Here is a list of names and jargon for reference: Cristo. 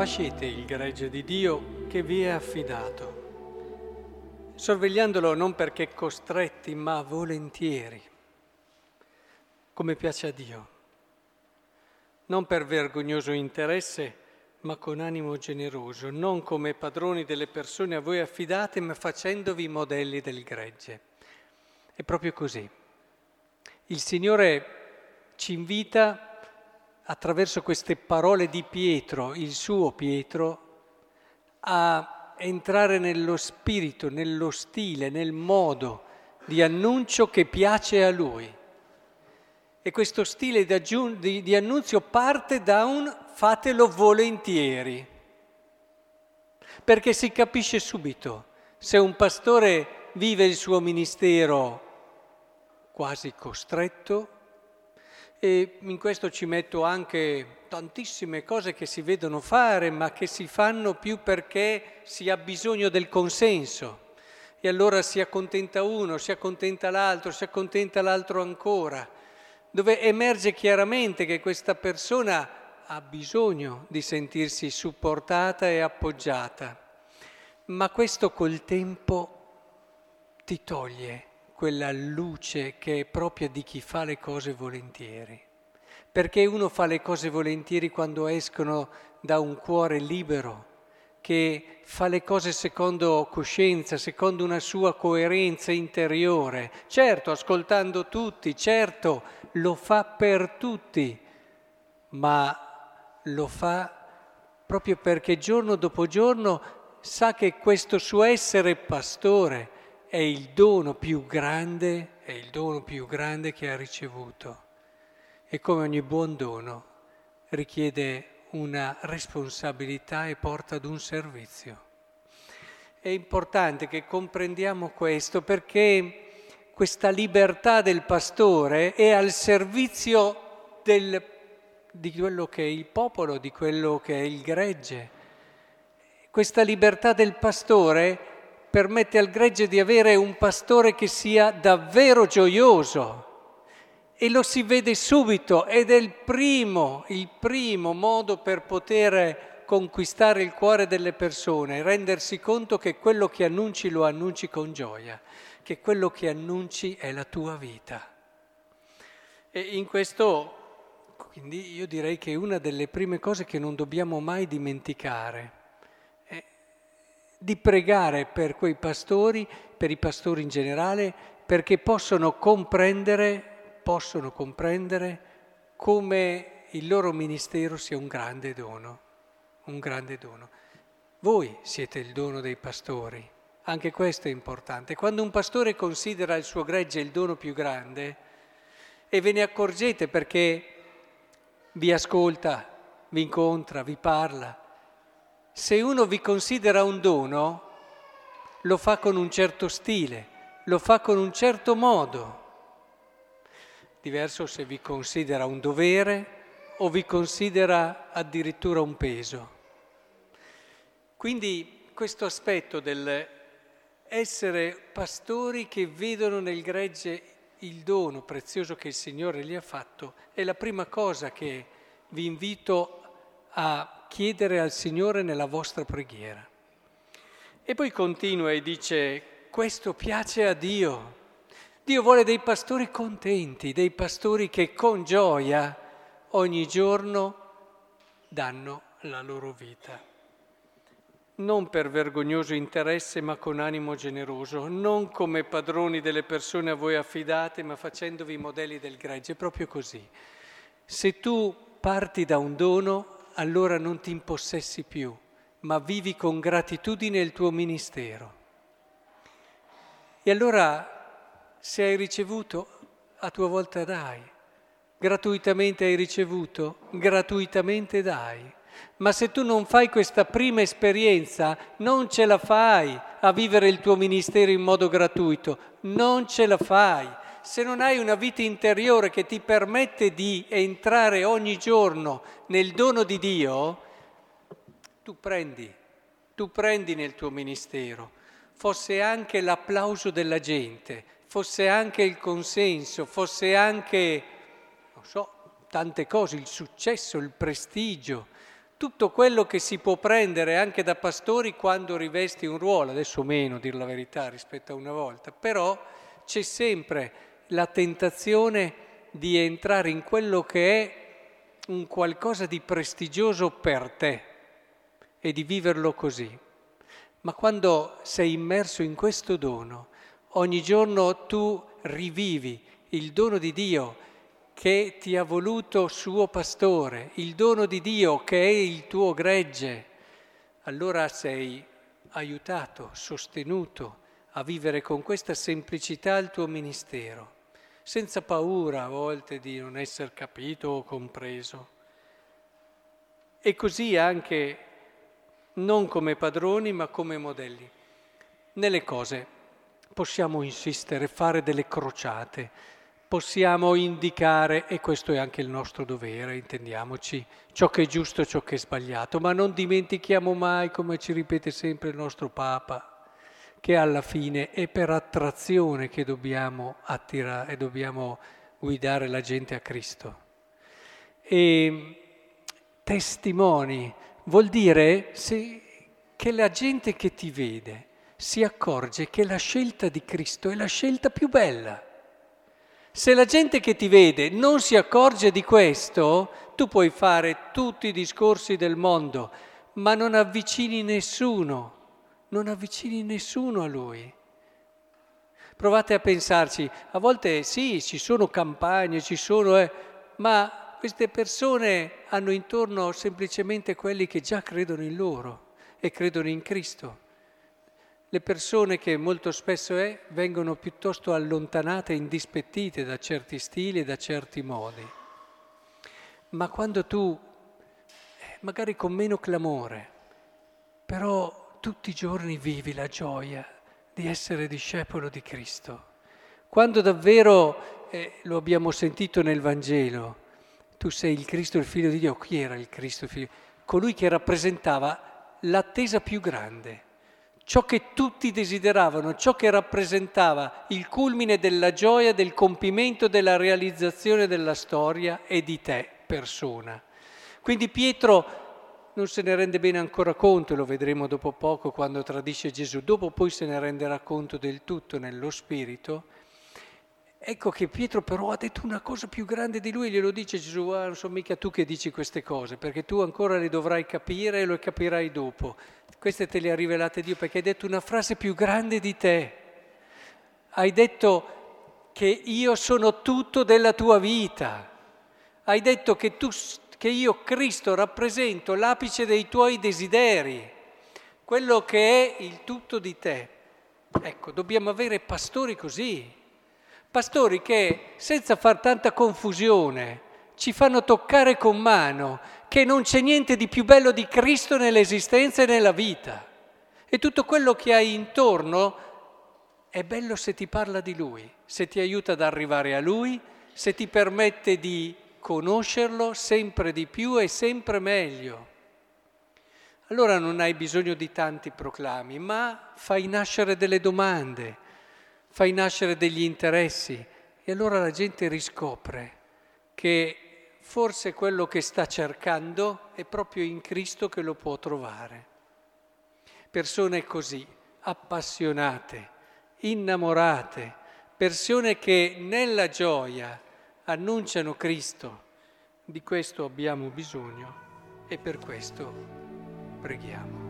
Pascete il gregge di Dio che vi è affidato, sorvegliandolo non perché costretti, ma volentieri, come piace a Dio, non per vergognoso interesse, ma con animo generoso, non come padroni delle persone a voi affidate, ma facendovi modelli del gregge. È proprio così. Il Signore ci invita attraverso queste parole di Pietro, il suo Pietro, a entrare nello spirito, nello stile, nel modo di annuncio che piace a lui. E questo stile di annunzio parte da un fatelo volentieri, perché si capisce subito se un pastore vive il suo ministero quasi costretto. E in questo ci metto anche tantissime cose che si vedono fare, ma che si fanno più perché si ha bisogno del consenso. E allora si accontenta uno, si accontenta l'altro ancora, dove emerge chiaramente che questa persona ha bisogno di sentirsi supportata e appoggiata. Ma questo col tempo ti toglie quella luce che è propria di chi fa le cose volentieri. Perché uno fa le cose volentieri quando escono da un cuore libero, che fa le cose secondo coscienza, secondo una sua coerenza interiore. Certo, ascoltando tutti, certo, lo fa per tutti, ma lo fa proprio perché giorno dopo giorno sa che questo suo essere pastore è il dono più grande, è il dono più grande che ha ricevuto. E come ogni buon dono richiede una responsabilità e porta ad un servizio. È importante che comprendiamo questo, perché questa libertà del pastore è al servizio di quello che è il popolo, di quello che è il gregge. Questa libertà del pastore permette al gregge di avere un pastore che sia davvero gioioso, e lo si vede subito, ed è il primo modo per poter conquistare il cuore delle persone, rendersi conto che quello che annunci lo annunci con gioia, che quello che annunci è la tua vita. E in questo, quindi, io direi che una delle prime cose che non dobbiamo mai dimenticare di pregare per quei pastori, per i pastori in generale, perché possono comprendere come il loro ministero sia un grande dono. Voi siete il dono dei pastori, anche questo è importante. Quando un pastore considera il suo gregge il dono più grande, e ve ne accorgete perché vi ascolta, vi incontra, vi parla, se uno vi considera un dono, lo fa con un certo stile, lo fa con un certo modo. Diverso se vi considera un dovere o vi considera addirittura un peso. Quindi questo aspetto del essere pastori che vedono nel gregge il dono prezioso che il Signore gli ha fatto è la prima cosa che vi invito a chiedere al Signore nella vostra preghiera. E poi continua e dice: questo piace a Dio. Dio vuole dei pastori contenti, dei pastori che con gioia ogni giorno danno la loro vita. Non per vergognoso interesse, ma con animo generoso, non come padroni delle persone a voi affidate, ma facendovi modelli del gregge. È proprio così. Se tu parti da un dono, allora non ti impossessi più, ma vivi con gratitudine il tuo ministero. E allora, se hai ricevuto, a tua volta dai. Gratuitamente hai ricevuto, gratuitamente dai. Ma se tu non fai questa prima esperienza, non ce la fai a vivere il tuo ministero in modo gratuito, non ce la fai. Se non hai una vita interiore che ti permette di entrare ogni giorno nel dono di Dio, tu prendi nel tuo ministero, fosse anche l'applauso della gente, fosse anche il consenso, fosse anche, non so, tante cose, il successo, il prestigio, tutto quello che si può prendere anche da pastori quando rivesti un ruolo, adesso meno, dir la verità, rispetto a una volta, però c'è sempre la tentazione di entrare in quello che è un qualcosa di prestigioso per te e di viverlo così. Ma quando sei immerso in questo dono, ogni giorno tu rivivi il dono di Dio che ti ha voluto suo pastore, il dono di Dio che è il tuo gregge, allora sei aiutato, sostenuto a vivere con questa semplicità il tuo ministero, senza paura a volte di non essere capito o compreso. E così anche, non come padroni, ma come modelli. Nelle cose possiamo insistere, fare delle crociate, possiamo indicare, e questo è anche il nostro dovere, intendiamoci, ciò che è giusto e ciò che è sbagliato, ma non dimentichiamo mai, come ci ripete sempre il nostro Papa, che alla fine è per attrazione che dobbiamo attirare e dobbiamo guidare la gente a Cristo. E testimoni vuol dire che la gente che ti vede si accorge che la scelta di Cristo è la scelta più bella. Se la gente che ti vede non si accorge di questo, tu puoi fare tutti i discorsi del mondo, ma non avvicini nessuno a Lui. Provate a pensarci, a volte sì, ci sono campagne, ma queste persone hanno intorno semplicemente quelli che già credono in loro e credono in Cristo. Le persone che molto spesso vengono piuttosto allontanate e indispettite da certi stili e da certi modi. Ma quando tu, magari con meno clamore, però tutti i giorni vivi la gioia di essere discepolo di Cristo. Quando davvero, lo abbiamo sentito nel Vangelo, tu sei il Cristo, il Figlio di Dio. Chi era il Cristo, il Figlio? Colui che rappresentava l'attesa più grande. Ciò che tutti desideravano, ciò che rappresentava il culmine della gioia, del compimento, della realizzazione della storia e di te, persona. Quindi Pietro non se ne rende bene ancora conto, lo vedremo dopo poco quando tradisce Gesù, dopo poi se ne renderà conto del tutto nello spirito. Ecco che Pietro però ha detto una cosa più grande di lui, glielo dice Gesù, non so mica tu che dici queste cose, perché tu ancora le dovrai capire e lo capirai dopo. Queste te le ha rivelate Dio perché hai detto una frase più grande di te. Hai detto che io sono tutto della tua vita. Hai detto che io, Cristo, rappresento l'apice dei tuoi desideri, quello che è il tutto di te. Ecco, dobbiamo avere pastori così. Pastori che, senza far tanta confusione, ci fanno toccare con mano che non c'è niente di più bello di Cristo nell'esistenza e nella vita. E tutto quello che hai intorno è bello se ti parla di Lui, se ti aiuta ad arrivare a Lui, se ti permette di conoscerlo sempre di più e sempre meglio. Allora non hai bisogno di tanti proclami, ma fai nascere delle domande, fai nascere degli interessi e allora la gente riscopre che forse quello che sta cercando è proprio in Cristo che lo può trovare. Persone così, appassionate, innamorate, persone che nella gioia annunciano Cristo. Di questo abbiamo bisogno e per questo preghiamo.